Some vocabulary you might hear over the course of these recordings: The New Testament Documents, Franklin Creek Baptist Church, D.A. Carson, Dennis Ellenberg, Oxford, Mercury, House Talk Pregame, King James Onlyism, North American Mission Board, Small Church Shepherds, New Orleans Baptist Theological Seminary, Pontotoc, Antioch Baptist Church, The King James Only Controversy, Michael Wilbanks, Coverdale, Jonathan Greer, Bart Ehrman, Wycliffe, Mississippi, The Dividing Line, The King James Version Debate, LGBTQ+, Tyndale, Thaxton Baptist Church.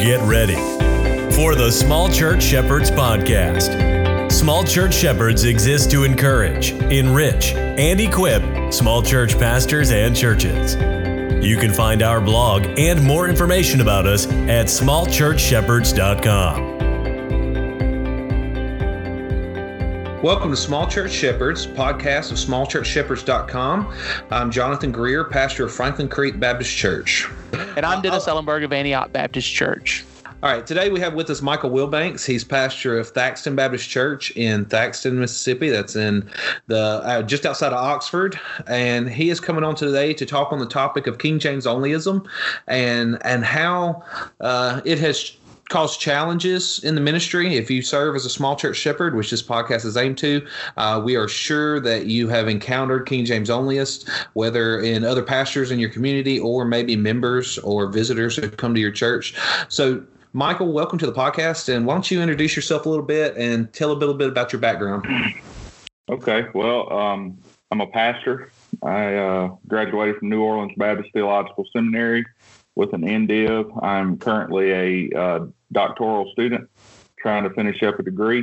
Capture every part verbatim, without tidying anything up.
Get ready for the Small Church Shepherds podcast. Small Church Shepherds exists to encourage, enrich, and equip small church pastors and churches. You can find our blog and more information about us at small church shepherds dot com. Welcome to Small Church Shepherds, podcast of small church shepherds dot com. I'm Jonathan Greer, pastor of Franklin Creek Baptist Church. And I'm Dennis Ellenberg of Antioch Baptist Church. All right, today we have with us Michael Wilbanks. He's pastor of Thaxton Baptist Church in Thaxton, Mississippi. That's in the uh, just outside of Oxford. And he is coming on today to talk on the topic of King James Onlyism and, and how uh, it has cause challenges in the ministry. If you serve as a small church shepherd, which this podcast is aimed to, uh, we are sure that you have encountered King James Onlyists, whether in other pastors in your community or maybe members or visitors who come to your church. So, Michael, welcome to the podcast, and why don't you introduce yourself a little bit and tell a little bit about your background? Okay, well, um, I'm a pastor. I uh, graduated from New Orleans Baptist Theological Seminary with an MDiv. I'm currently a uh, doctoral student trying to finish up a degree.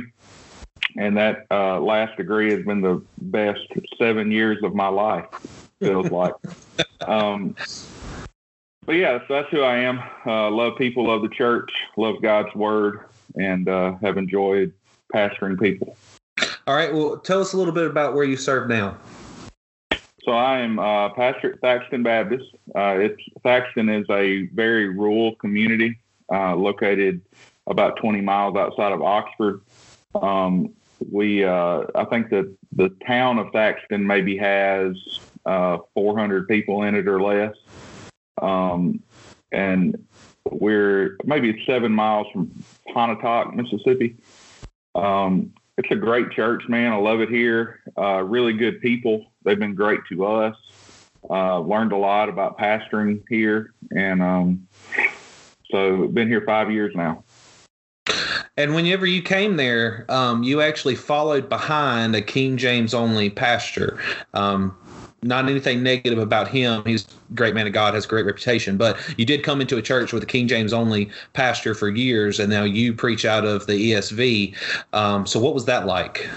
And that uh, last degree has been the best seven years of my life, feels like. Um, but yeah, so that's who I am. Uh, love people, love the church, love God's word, and uh, have enjoyed pastoring people. All right. Well, tell us a little bit about where you serve now. So I am uh, pastor at Thaxton Baptist. Uh, it's, Thaxton is a very rural community uh, located about twenty miles outside of Oxford. Um, we, uh, I think that the town of Thaxton maybe has uh, four hundred people in it or less. Um, and we're maybe seven miles from Pontotoc, Mississippi. Um, it's a great church, man. I love it here. Uh, really good people. They've been great to us. Uh, learned a lot about pastoring here. And um, so been here five years now. And whenever you came there, um, you actually followed behind a King James only pastor. Um, not anything negative about him. He's a great man of God, has a great reputation. But you did come into a church with a King James only pastor for years, and now you preach out of the E S V. Um, so what was that like?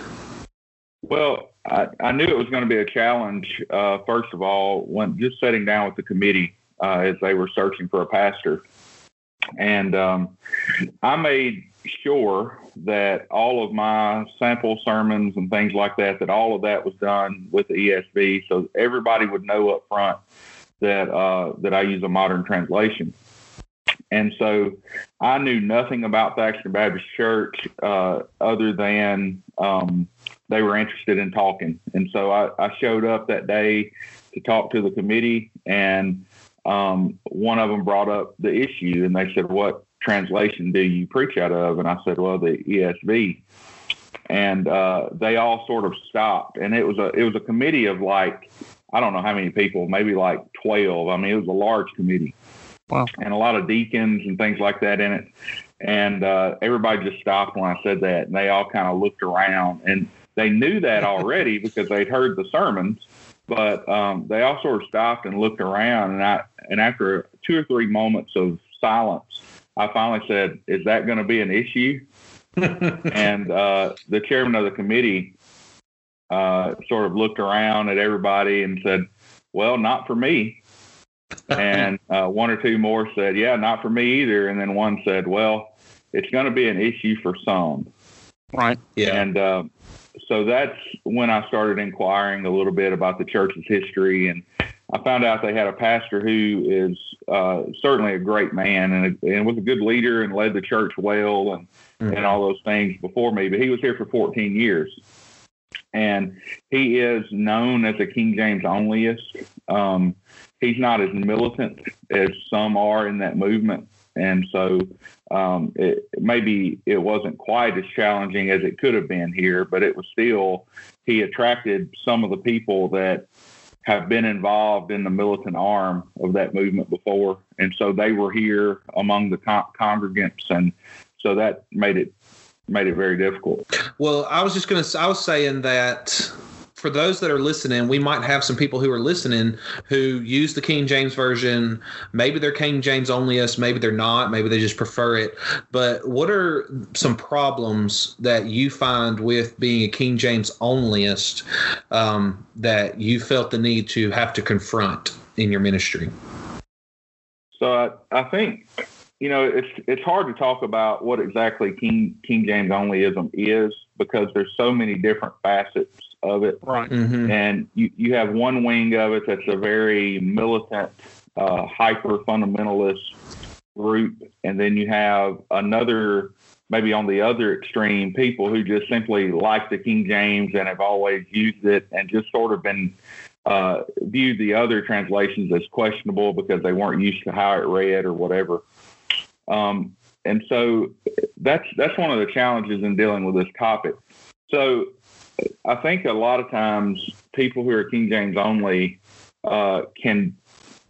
Well, I, I knew it was going to be a challenge, uh, first of all, when just sitting down with the committee uh, as they were searching for a pastor. And um, I made sure that all of my sample sermons and things like that, that all of that was done with the E S V, so everybody would know up front that uh, that I use a modern translation. And so I knew nothing about Thaxton Baptist Church uh, other than um, they were interested in talking. And so I, I showed up that day to talk to the committee, and um, one of them brought up the issue, and they said, "What translation do you preach out of?" And I said, "Well, the E S V." And uh, they all sort of stopped. And it was a it was a committee of like, I don't know how many people, maybe like twelve. I mean, it was a large committee. Wow. And a lot of deacons and things like that in it. And uh, everybody just stopped when I said that. And they all kind of looked around. And they knew that already because they'd heard the sermons. But um, they all sort of stopped and looked around. And I and after two or three moments of silence, I finally said, "Is that going to be an issue?" And uh, the chairman of the committee uh, sort of looked around at everybody and said, "Well, not for me." And uh, one or two more said, "Yeah, not for me either." And then one said, "Well, it's going to be an issue for some." Right. Yeah. And uh, so that's when I started inquiring a little bit about the church's history, and I found out they had a pastor who is uh, certainly a great man and, a, and was a good leader and led the church well and, mm-hmm. and all those things before me. But he was here for fourteen years, and he is known as a King James Onlyist. Um, he's not as militant as some are in that movement. And so um, it, maybe it wasn't quite as challenging as it could have been here, but it was still, he attracted some of the people that have been involved in the militant arm of that movement before. And so they were here among the con- congregants. And so that made it, made it very difficult. Well, I was just going to, I was saying that for those that are listening, we might have some people who are listening who use the King James Version. Maybe they're King James onlyists, maybe they're not, maybe they just prefer it. But what are some problems that you find with being a King James onlyist um, that you felt the need to have to confront in your ministry? So I, I think, you know, it's it's hard to talk about what exactly King King James onlyism is, because there's so many different facets of it. Right. Mm-hmm. And you, you have one wing of it that's a very militant, uh, hyper-fundamentalist group. And then you have another, maybe on the other extreme, people who just simply like the King James and have always used it and just sort of been uh, viewed the other translations as questionable because they weren't used to how it read or whatever. Um, and so that's that's one of the challenges in dealing with this topic. So I think a lot of times people who are King James only uh, can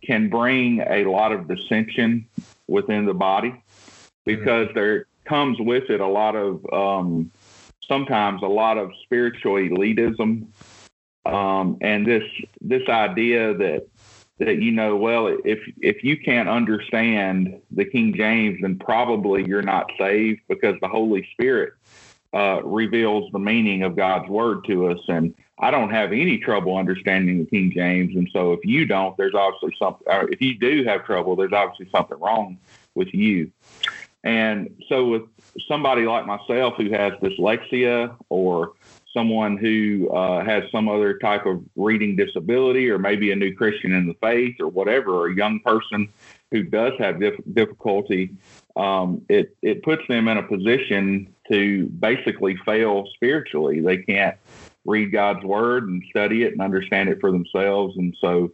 can bring a lot of dissension within the body, because mm-hmm. there comes with it a lot of um, sometimes a lot of spiritual elitism, um, and this this idea that that, you know, well, if if you can't understand the King James, then probably you're not saved, because the Holy Spirit Uh, reveals the meaning of God's word to us. And I don't have any trouble understanding the King James. And so if you don't, there's obviously something, or if you do have trouble, there's obviously something wrong with you. And so with somebody like myself who has dyslexia, or someone who uh, has some other type of reading disability, or maybe a new Christian in the faith or whatever, or a young person who does have dif- difficulty, um, it, it puts them in a position to basically fail spiritually. They can't read God's word and study it and understand it for themselves. And so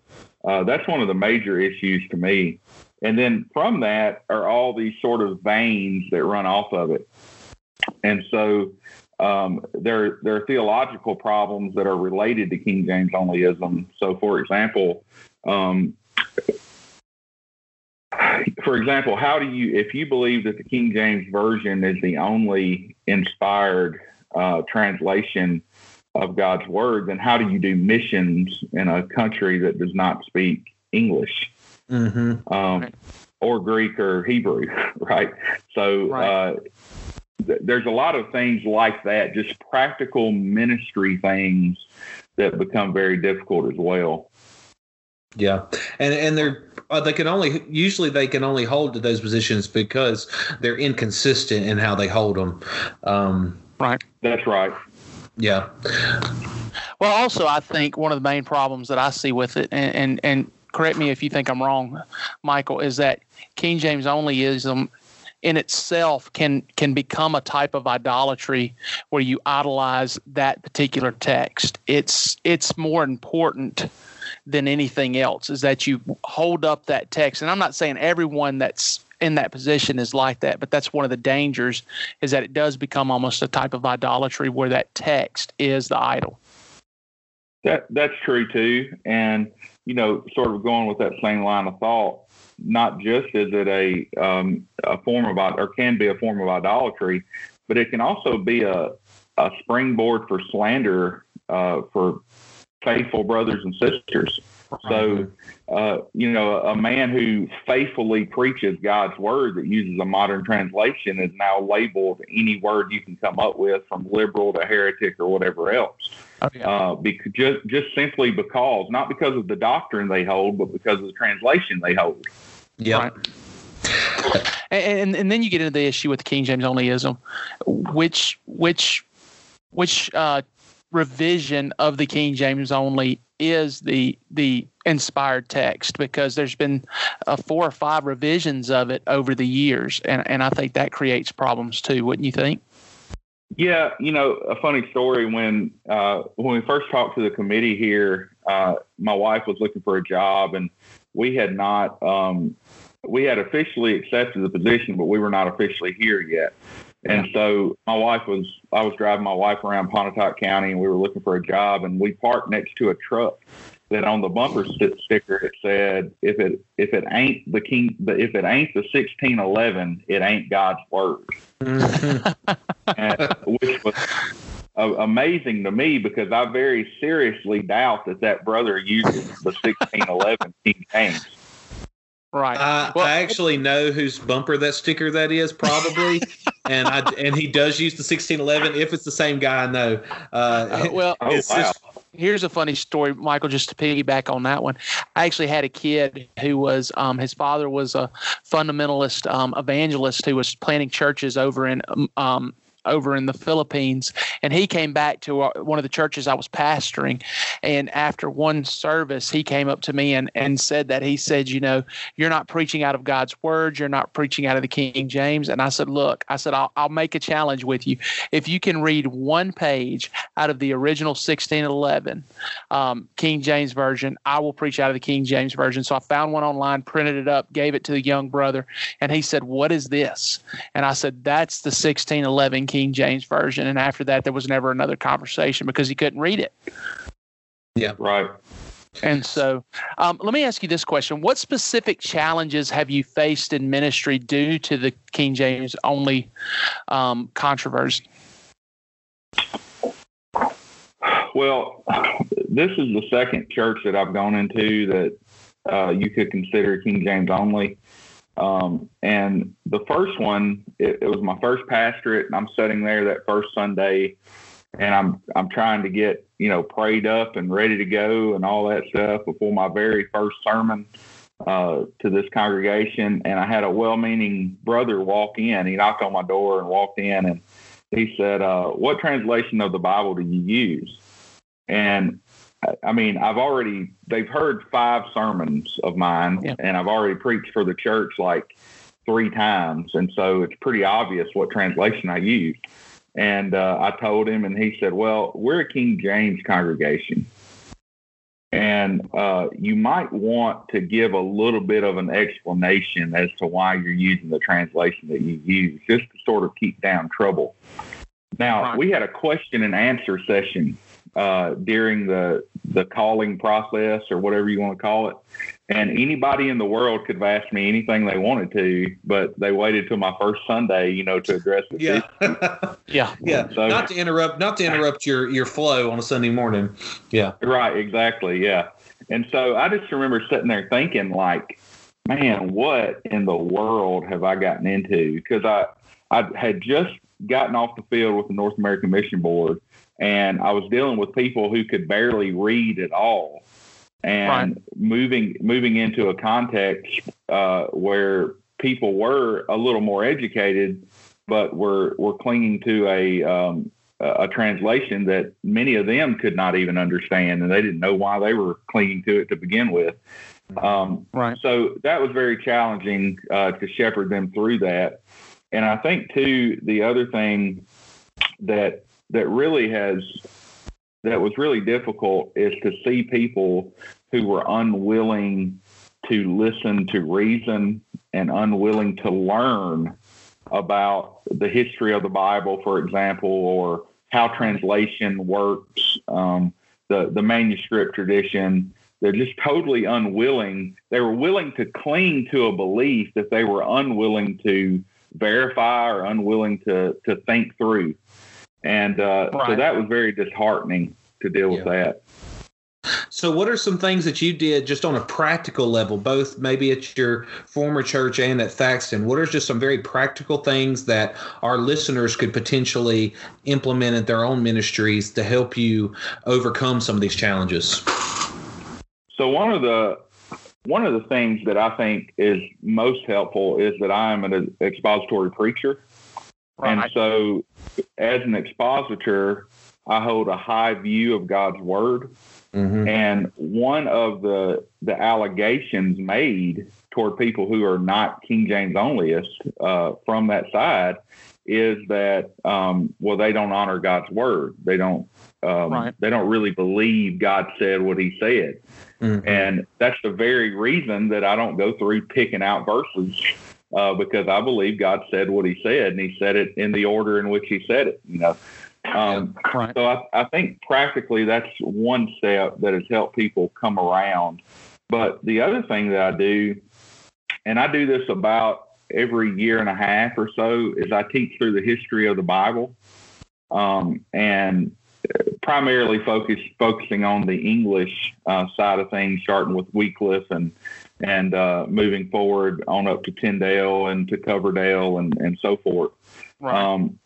uh, that's one of the major issues to me. And then from that are all these sort of veins that run off of it. And so um, there, there are theological problems that are related to King James onlyism. So for example, um, For example, how do you, if you believe that the King James Version is the only inspired uh, translation of God's word, then how do you do missions in a country that does not speak English mm-hmm. um, right. or Greek or Hebrew, right? So right. Uh, th- there's a lot of things like that, just practical ministry things that become very difficult as well. Yeah, and and they're uh, they can only usually they can only hold to those positions because they're inconsistent in how they hold them. Um, right, that's right. Yeah. Well, also I think one of the main problems that I see with it, and and, and correct me if you think I'm wrong, Michael, is that King James onlyism in itself can can become a type of idolatry where you idolize that particular text. It's it's more important than anything else, is that you hold up that text. And I'm not saying everyone that's in that position is like that, but that's one of the dangers, is that it does become almost a type of idolatry where that text is the idol. That that's true too. And, you know, sort of going with that same line of thought, not just is it a, um, a form of, or can be a form of idolatry, but it can also be a, a springboard for slander, uh, for faithful brothers and sisters. So, uh, you know, a man who faithfully preaches God's word that uses a modern translation is now labeled any word you can come up with, from liberal to heretic or whatever else. Okay. Uh, because, just, just simply because, not because of the doctrine they hold, but because of the translation they hold. Yeah. Right. And, and then you get into the issue with King James onlyism, which, which, which, uh, revision of the King James only is the the inspired text, because there's been uh, four or five revisions of it over the years, and and I think that creates problems too, wouldn't you think? Yeah, you know, a funny story, when uh, when we first talked to the committee here, uh, my wife was looking for a job, and we had not um, we had officially accepted the position, but we were not officially here yet. And so my wife was, I was driving my wife around Pontotoc County, and we were looking for a job, and we parked next to a truck that on the bumper st- sticker, it said, if it, if it ain't the King, if it ain't the sixteen eleven, it ain't God's word. And, which was uh, amazing to me, because I very seriously doubt that that brother uses the sixteen eleven King James. Right. Uh, well, I actually know whose bumper that sticker that is, probably, and I and he does use the sixteen eleven. If it's the same guy, I know. Uh, uh, well, oh, wow. Just, here's a funny story, Michael. Just to piggyback on that one, I actually had a kid who was um, his father was a fundamentalist um, evangelist who was planting churches over in. Um, over in the Philippines, and he came back to our, one of the churches I was pastoring, and after one service he came up to me and, and said that he said, you know, you're not preaching out of God's word, you're not preaching out of the King James. And I said, look, I said, I'll, I'll make a challenge with you. If you can read one page out of the original sixteen eleven um, King James Version, I will preach out of the King James Version. So I found one online, printed it up, gave it to the young brother, and he said, what is this? And I said, that's the sixteen eleven King King James Version. And after that, there was never another conversation because he couldn't read it. Yeah, right. And so um, let me ask you this question. What specific challenges have you faced in ministry due to the King James Only um, controversy? Well, this is the second church that I've gone into that uh, you could consider King James Only. Um, and the first one, it, it was my first pastorate, and I'm sitting there that first Sunday, and I'm, I'm trying to get, you know, prayed up and ready to go and all that stuff before my very first sermon, uh, to this congregation. And I had a well-meaning brother walk in. He knocked on my door and walked in, and he said, uh, what translation of the Bible do you use? And I mean, I've already, they've heard five sermons of mine, yeah. and I've already preached for the church like three times. And so it's pretty obvious what translation I use. And uh, I told him, and he said, well, we're a King James congregation. And uh, you might want to give a little bit of an explanation as to why you're using the translation that you use, just to sort of keep down trouble. Now, right. we had a question and answer session Uh, during the the calling process, or whatever you want to call it. And anybody in the world could have asked me anything they wanted to, but they waited till my first Sunday, you know, to address it. Yeah. yeah. Yeah. So, not to interrupt, not to interrupt your, your flow on a Sunday morning. Yeah. Right. Exactly. Yeah. And so I just remember sitting there thinking like, man, what in the world have I gotten into? Cause I, I had just gotten off the field with the North American Mission Board, and I was dealing with people who could barely read at all, and right. moving moving into a context uh, where people were a little more educated, but were were clinging to a um, a translation that many of them could not even understand, and they didn't know why they were clinging to it to begin with. Um, right. So that was very challenging uh, to shepherd them through that. And I think too, the other thing that that really has, that was really difficult is to see people who were unwilling to listen to reason and unwilling to learn about the history of the Bible, for example, or how translation works, um, the, the manuscript tradition. They're just totally unwilling. They were willing to cling to a belief that they were unwilling to verify or unwilling to, to think through. And uh, right. so that was very disheartening to deal yeah. with that. So what are some things that you did just on a practical level, both maybe at your former church and at Thaxton? What are just some very practical things that our listeners could potentially implement in their own ministries to help you overcome some of these challenges? So one of the one of the things that I think is most helpful is that I am an expository preacher. Right. And so as an expositor, I hold a high view of God's word. Mm-hmm. And one of the the allegations made toward people who are not King James Onlyists uh, from that side is that, um, well, they don't honor God's word. They don't um, right. they don't really believe God said what he said. Mm-hmm. And that's the very reason that I don't go through picking out verses. Uh, because I believe God said what he said, and he said it in the order in which he said it, you know. Um, yeah, right. So I, I think practically that's one step that has helped people come around. But the other thing that I do, and I do this about every year and a half or so, is I teach through the history of the Bible. um, and primarily focus, focusing on the English uh, side of things, starting with Wycliffe and and uh, moving forward on up to Tyndale and to Coverdale and, and so forth. Right. Um,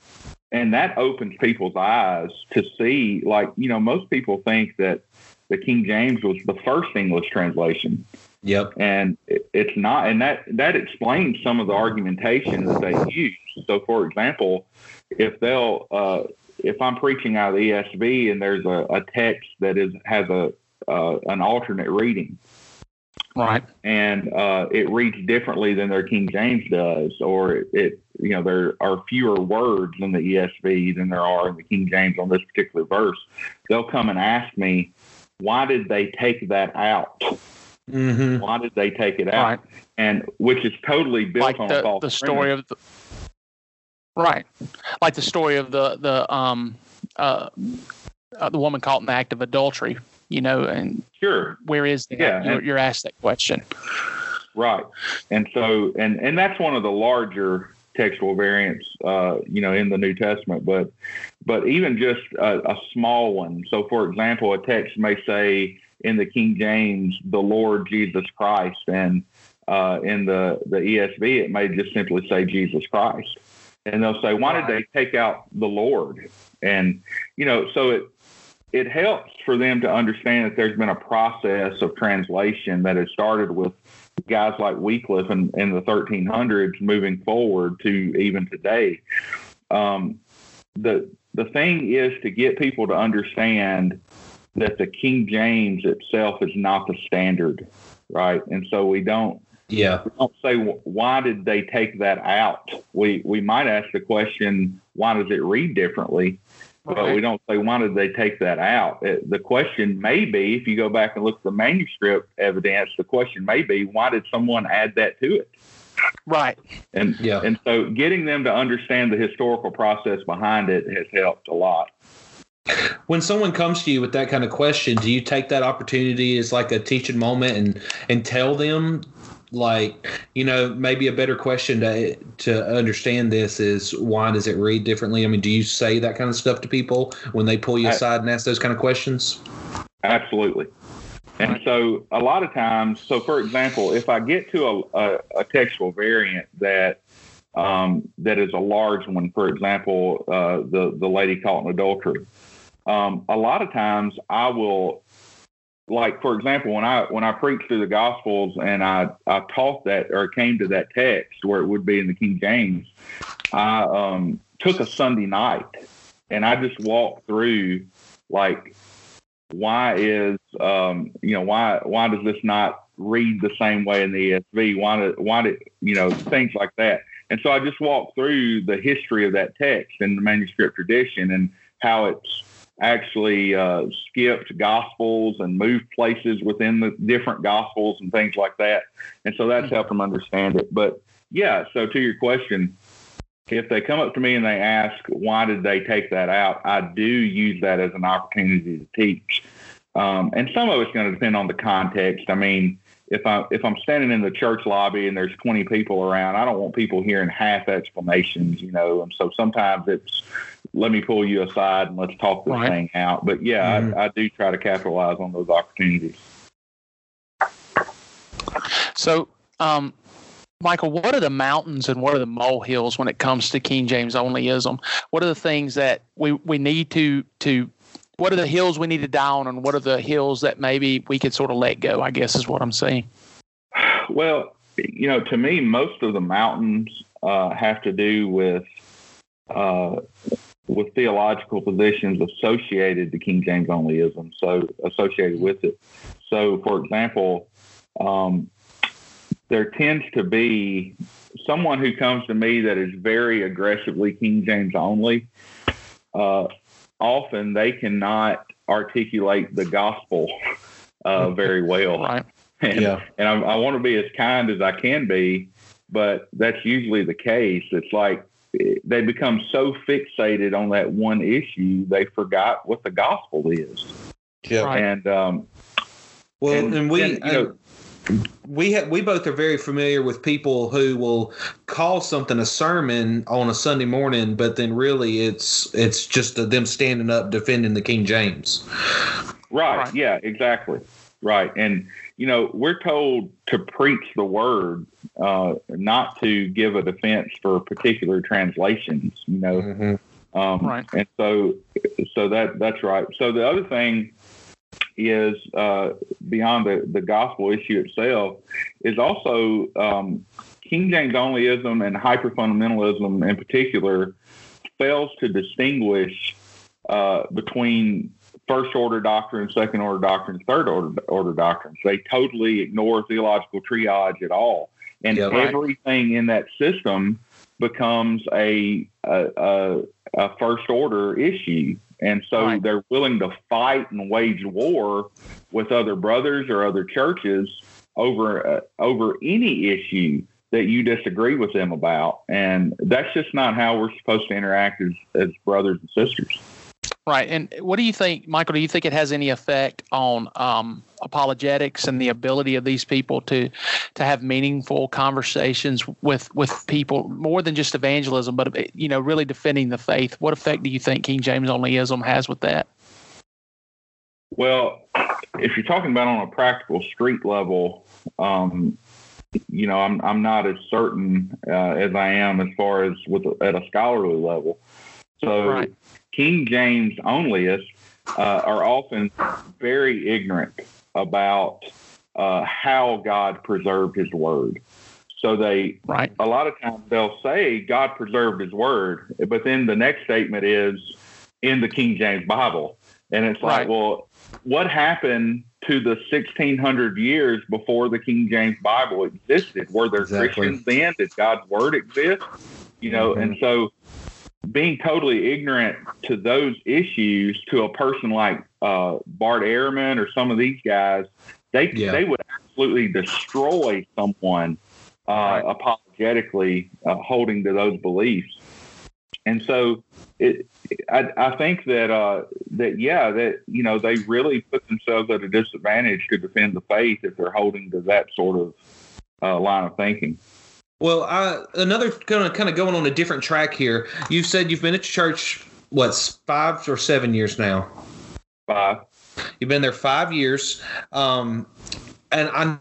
and that opens people's eyes to see, like, you know, most people think that the King James was the first English translation. Yep. And it, it's not. And that, that explains some of the argumentation that they use. So, for example, if they'll, uh, if I'm preaching out of the E S V and there's a, a text that is has a uh, an alternate reading, right, and uh, it reads differently than their King James does, or it, it you know there are fewer words in the E S V than there are in the King James on this particular verse, they'll come and ask me, why did they take that out? Mm-hmm. Why did they take it out? Right. And which is totally built like on the, false the story premise. of the. Right, like the story of the the um uh, uh the woman caught in the act of adultery, you know, and sure, where is that? Yeah, you're, and, you're asked that question, right? And so, and and that's one of the larger textual variants, uh, you know, in the New Testament, but but even just a, a small one. So, for example, a text may say in the King James, "the Lord Jesus Christ," and uh, in the the E S V, it may just simply say "Jesus Christ." And they'll say, why did they take out the Lord? And, you know, so it it helps for them to understand that there's been a process of translation that has started with guys like Wycliffe in, in the thirteen hundreds moving forward to even today. Um, the the thing is to get people to understand that the King James itself is not the standard, right? And so we don't. Yeah. We don't say, why did they take that out? We we might ask the question, why does it read differently? Right. But we don't say, why did they take that out? It, the question may be, if you go back and look at the manuscript evidence, the question may be, why did someone add that to it? Right. And yeah. And so getting them to understand the historical process behind it has helped a lot. When someone comes to you with that kind of question, do you take that opportunity as like a teaching moment and, and tell them, like, you know, maybe a better question to to understand this is, why does it read differently? I mean, do you say that kind of stuff to people when they pull you aside and ask those kind of questions? Absolutely. And so a lot of times, so for example, if I get to a, a, a textual variant that um, that is a large one, for example, uh, the, the lady caught in adultery, um, a lot of times I will... Like, for example, when I when I preached through the Gospels and I, I taught that or came to that text where it would be in the King James, I um, took a Sunday night and I just walked through, like, why is, um, you know, why why does this not read the same way in the E S V? Why did, why did, you know, things like that. And so I just walked through the history of that text and the manuscript tradition and how it's actually uh, skipped Gospels and moved places within the different Gospels and things like that. And so that's helped them understand it. But yeah, so to your question, if they come up to me and they ask, why did they take that out? I do use that as an opportunity to teach. Um, and some of it's going to depend on the context. I mean, if, I, if I'm standing in the church lobby and there's twenty people around, I don't want people hearing half explanations, you know. And so sometimes it's, let me pull you aside and let's talk this right. thing out. But yeah, mm-hmm. I, I do try to capitalize on those opportunities. So, um, Michael, what are the mountains and what are the molehills when it comes to King James Onlyism? What are the things that we, we need to, to, what are the hills we need to die on, and what are the hills that maybe we could sort of let go, I guess is what I'm saying. Well, you know, to me, most of the mountains uh, have to do with, uh, with theological positions associated to King James Onlyism, so associated with it. So, for example, um, there tends to be someone who comes to me that is very aggressively King James only. Uh, often they cannot articulate the gospel uh, very well. Right. And, yeah. and I, I want to be as kind as I can be, but that's usually the case. It's like, they become so fixated on that one issue, they forgot what the gospel is. Yeah. Right. And, um, well, and, and we, and, you know, we ha- we both are very familiar with people who will call something a sermon on a Sunday morning, but then really it's it's just a, them standing up defending the King James. Right. right. Yeah. Exactly. Right. And you know, we're told to preach the word, uh, not to give a defense for particular translations. You know. Mm-hmm. Um, right. And so, so that that's right. So the other thing is uh, beyond the, the gospel issue itself is also um, King James Onlyism and hyper-fundamentalism in particular fails to distinguish uh, between first-order doctrine, second-order doctrine, third-order order doctrines. They totally ignore theological triage at all. And yeah, right. everything in that system becomes a, a, a, a first-order issue. And so right. they're willing to fight and wage war with other brothers or other churches over uh, over any issue that you disagree with them about. And that's just not how we're supposed to interact as, as brothers and sisters. Right. And what do you think, Michael, do you think it has any effect on um, apologetics and the ability of these people to to have meaningful conversations with with people more than just evangelism, but, you know, really defending the faith? What effect do you think King James Onlyism has with that? Well, if you're talking about on a practical street level, um, you know, I'm I'm not as certain uh, as I am as far as with at a scholarly level. So. Right. King James Onlyists uh, are often very ignorant about uh, how God preserved His Word. So they, right. a lot of times they'll say God preserved His Word, but then the next statement is in the King James Bible. And it's right. like, well, what happened to the sixteen hundred years before the King James Bible existed? Were there exactly. Christians then? Did God's Word exist? You know, mm-hmm. and so... being totally ignorant to those issues to a person like uh, Bart Ehrman or some of these guys, they yeah. they would absolutely destroy someone uh, right. apologetically uh, holding to those beliefs. And so it, I, I think that, uh, that yeah, that you know they really put themselves at a disadvantage to defend the faith if they're holding to that sort of uh, line of thinking. Well, I, another kind of, kind of going on a different track here. You said you've been at church, what, five or seven years now? Five. You've been there five years. Um, and I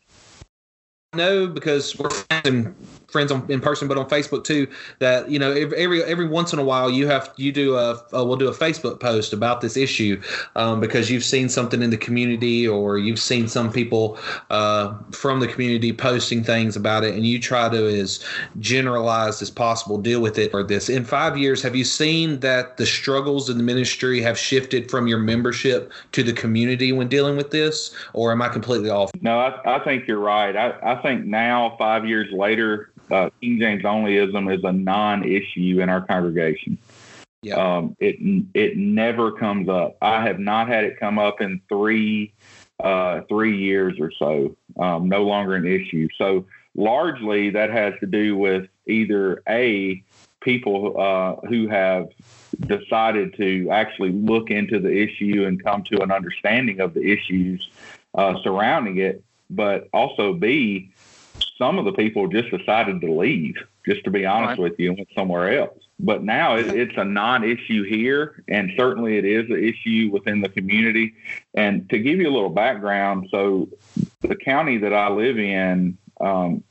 know because we're in friends on, in person, but on Facebook too, that, you know, every, every once in a while you have, you do a, uh, we'll do a Facebook post about this issue, um, because you've seen something in the community or you've seen some people, uh, from the community posting things about it. And you try to, as generalized as possible, deal with it or this. In five years, have you seen that the struggles in the ministry have shifted from your membership to the community when dealing with this, or am I completely off? No, I, I think you're right. I, I think now, five years later, Uh, King James Onlyism is a non-issue in our congregation. Yeah. Um, it it never comes up. I have not had it come up in three uh, three years or so. Um, no longer an issue. So largely that has to do with either A, people uh, who have decided to actually look into the issue and come to an understanding of the issues uh, surrounding it, but also B, some of the people just decided to leave, just to be honest right. with you, and went somewhere else. But now it, it's a non-issue here, and certainly it is an issue within the community. And to give you a little background, so the county that I live in, um,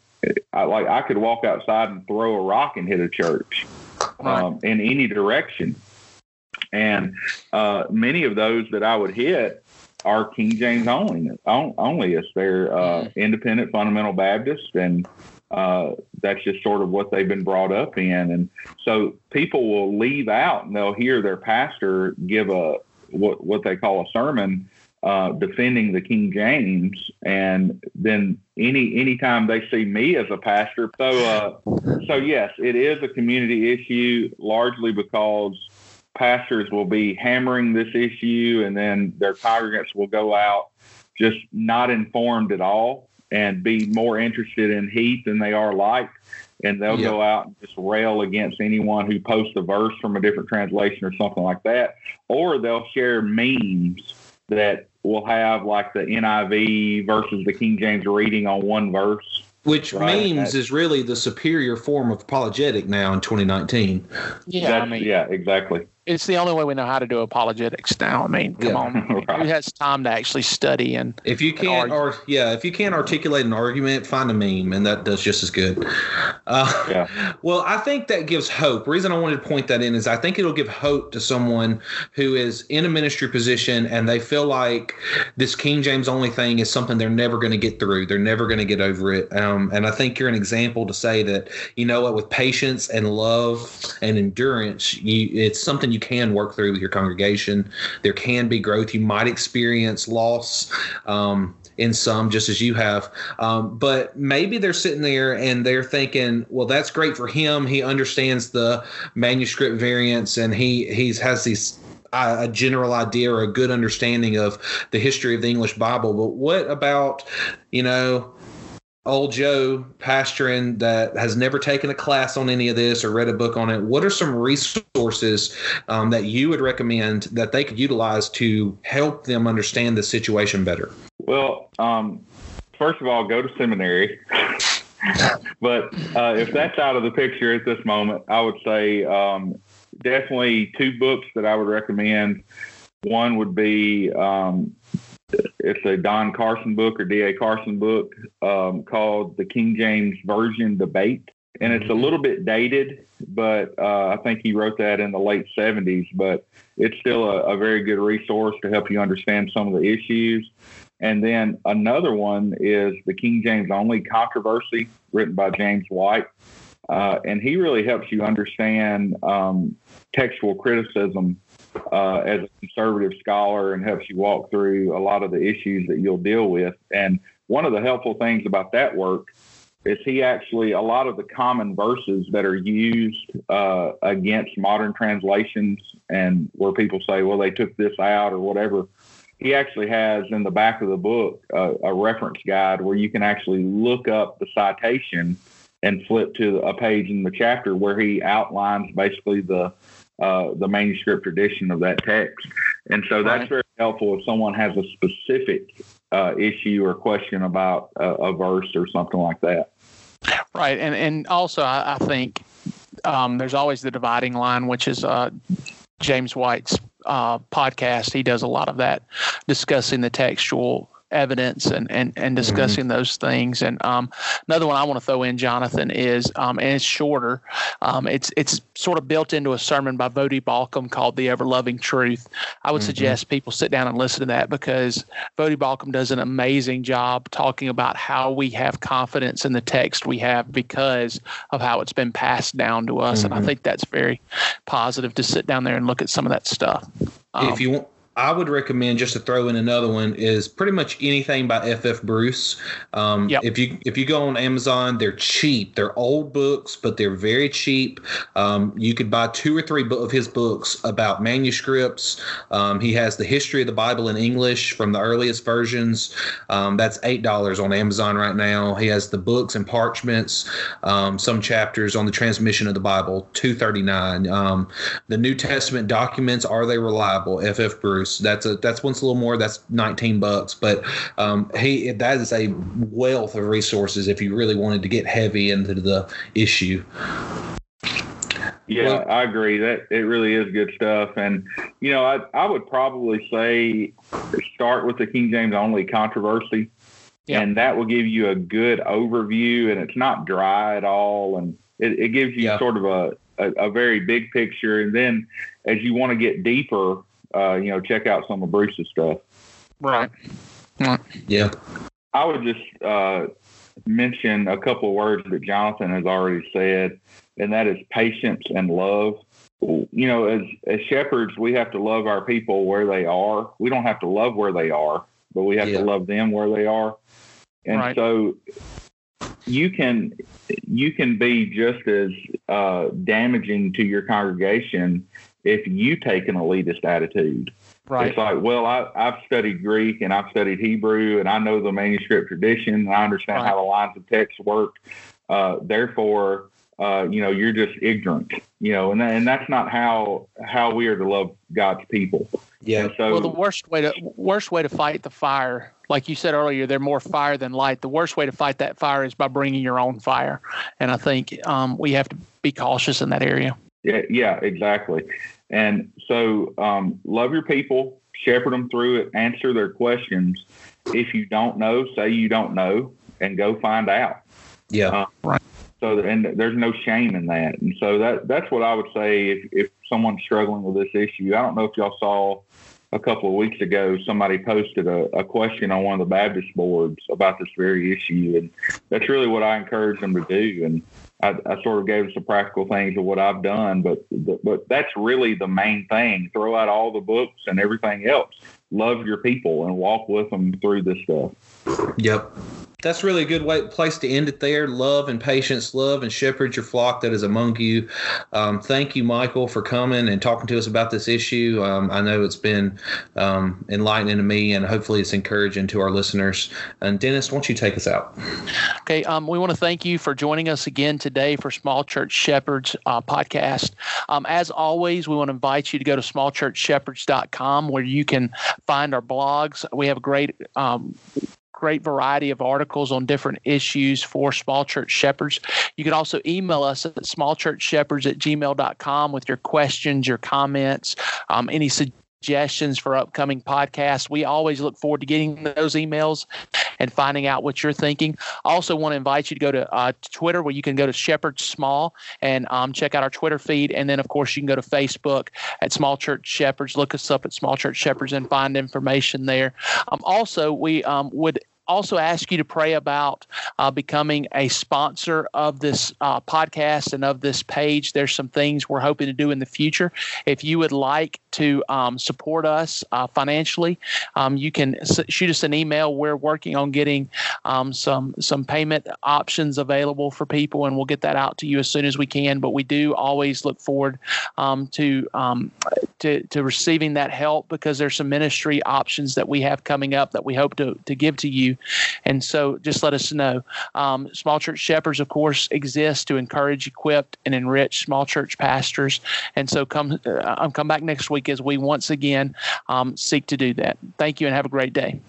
I, like I could walk outside and throw a rock and hit a church right. um, in any direction. And uh, many of those that I would hit are King James only, only as they're uh, independent fundamental Baptists, and uh, that's just sort of what they've been brought up in. And so people will leave out and they'll hear their pastor give a what what they call a sermon uh, defending the King James, and then any any time they see me as a pastor, so uh, so yes, it is a community issue largely because pastors will be hammering this issue, and then their congregants will go out just not informed at all and be more interested in heat than they are light. And they'll yep. go out and just rail against anyone who posts a verse from a different translation or something like that. Or they'll share memes that we'll have like the N I V versus the King James reading on one verse. Which right? memes is really the superior form of apologetic now in twenty nineteen. Yeah, That's, I mean, yeah, exactly. It's the only way we know how to do apologetics now. I mean, come yeah. on, right. Who has time to actually study and if you can't, or yeah, if you can't articulate an argument, find a meme, and that does just as good. Uh, yeah. Well, I think that gives hope. The reason I wanted to point that in is I think it'll give hope to someone who is in a ministry position and they feel like this King James only thing is something they're never going to get through. They're never going to get over it. Um, and I think you're an example to say that, you know what, with patience and love and endurance, you it's something you. You can work through with your congregation. There can be growth. You might experience loss um, in some, just as you have. Um, but maybe they're sitting there and they're thinking, well, that's great for him. He understands the manuscript variants and he he's has these uh, a general idea or a good understanding of the history of the English Bible. But what about, you know, old Joe pastoring that has never taken a class on any of this or read a book on it? What are some resources um, that you would recommend that they could utilize to help them understand the situation better? Well, um, first of all, go to seminary. But uh, if that's out of the picture at this moment, I would say um, definitely two books that I would recommend. One would be um, it's a Don Carson book or D A Carson book um, called The King James Version Debate. And it's a little bit dated, but uh, I think he wrote that in the late seventies. But it's still a, a very good resource to help you understand some of the issues. And then another one is The King James Only Controversy, written by James White. Uh, and he really helps you understand um, textual criticism Uh, as a conservative scholar and helps you walk through a lot of the issues that you'll deal with. And one of the helpful things about that work is he actually, a lot of the common verses that are used uh, against modern translations and where people say, well, they took this out or whatever, he actually has in the back of the book uh, a reference guide where you can actually look up the citation and flip to a page in the chapter where he outlines basically the Uh, the manuscript tradition of that text. And so that's very helpful if someone has a specific uh, issue or question about a, a verse or something like that. Right. And and also, I, I think um, there's always The Dividing Line, which is uh, James White's uh, podcast. He does a lot of that, discussing the textual evidence and, and, and discussing mm-hmm. those things. And um, another one I want to throw in, Jonathan, is, um, and it's shorter, um, it's it's sort of built into a sermon by Voddie Baucham called The Ever-Loving Truth. I would mm-hmm. suggest people sit down and listen to that because Voddie Baucham does an amazing job talking about how we have confidence in the text we have because of how it's been passed down to us. Mm-hmm. And I think that's very positive to sit down there and look at some of that stuff. Um, if you want, I would recommend, just to throw in another one, is pretty much anything by F F Bruce. Um, yep. If you if you go on Amazon, they're cheap. They're old books, but they're very cheap. Um, you could buy two or three of his books about manuscripts. Um, he has the history of the Bible in English from the earliest versions. Um, that's eight dollars on Amazon right now. He has the books and parchments, um, some chapters on the transmission of the Bible, two thirty-nine. Um, the New Testament Documents, Are They Reliable? F F Bruce. That's a that's one's a little more. That's nineteen bucks, but um, he that is a wealth of resources if you really wanted to get heavy into the issue. Yeah, well, I agree. That it really is good stuff, and you know, I I would probably say start with the King James Only Controversy, yeah. and that will give you a good overview, and it's not dry at all, and it, it gives you yeah. sort of a, a a very big picture, and then as you want to get deeper. Uh, you know, check out some of Bruce's stuff. Right. Yeah. I would just uh, mention a couple of words that Jonathan has already said, and that is patience and love. You know, as, as shepherds, we have to love our people where they are. We don't have to love where they are, but we have yeah. to love them where they are. And right. so you can you can be just as uh, damaging to your congregation if you take an elitist attitude. Right. It's like, well, I, I've studied Greek and I've studied Hebrew and I know the manuscript tradition and I understand right. how the lines of text work. Uh, therefore, uh, you know, you're just ignorant, you know, and, that, and that's not how how we are to love God's people. Yeah. So, well, the worst way to worst way to fight the fire, like you said earlier, they're more fire than light. The worst way to fight that fire is by bringing your own fire, and I think um, we have to be cautious in that area. Yeah, yeah, exactly. And so, um, love your people, shepherd them through it, answer their questions. If you don't know, say you don't know, and go find out. Yeah, uh, right. So, and there's no shame in that. And so that that's what I would say if, if someone's struggling with this issue. I don't know if y'all saw a couple of weeks ago, somebody posted a, a question on one of the Baptist boards about this very issue. And that's really what I encourage them to do. And I, I sort of gave some practical things of what I've done, but but that's really the main thing. Throw out all the books and everything else. Love your people and walk with them through this stuff. Yep. That's really a good way, place to end it there. Love and patience, love and shepherd your flock that is among you. Um, thank you, Michael, for coming and talking to us about this issue. Um, I know it's been um, enlightening to me, and hopefully it's encouraging to our listeners. And Dennis, why don't you take us out? Okay. Um, we want to thank you for joining us again today for Small Church Shepherds uh, podcast. Um, as always, we want to invite you to go to small church shepherds dot com, where you can find our blogs. We have a great um, great variety of articles on different issues for Small Church Shepherds. You can also email us at small church shepherds at gmail dot com with your questions, your comments, um, any suggestions for upcoming podcasts. We always look forward to getting those emails and finding out what you're thinking. I also want to invite you to go to uh, Twitter, where you can go to Shepherd Small and um, check out our Twitter feed. And then, of course, you can go to Facebook at Small Church Shepherds. Look us up at Small Church Shepherds and find information there. Um, also, we um, would also ask you to pray about uh, becoming a sponsor of this uh, podcast and of this page. There's some things we're hoping to do in the future. If you would like to um, support us uh, financially, um, you can s- shoot us an email. We're working on getting um, some some payment options available for people, and we'll get that out to you as soon as we can. But we do always look forward um, to, um, to to receiving that help, because there's some ministry options that we have coming up that we hope to, to give to you. And so just let us know. Um, Small Church Shepherds, of course, exists to encourage, equip, and enrich small church pastors. And so come uh, come back next week as we once again um, seek to do that. Thank you and have a great day.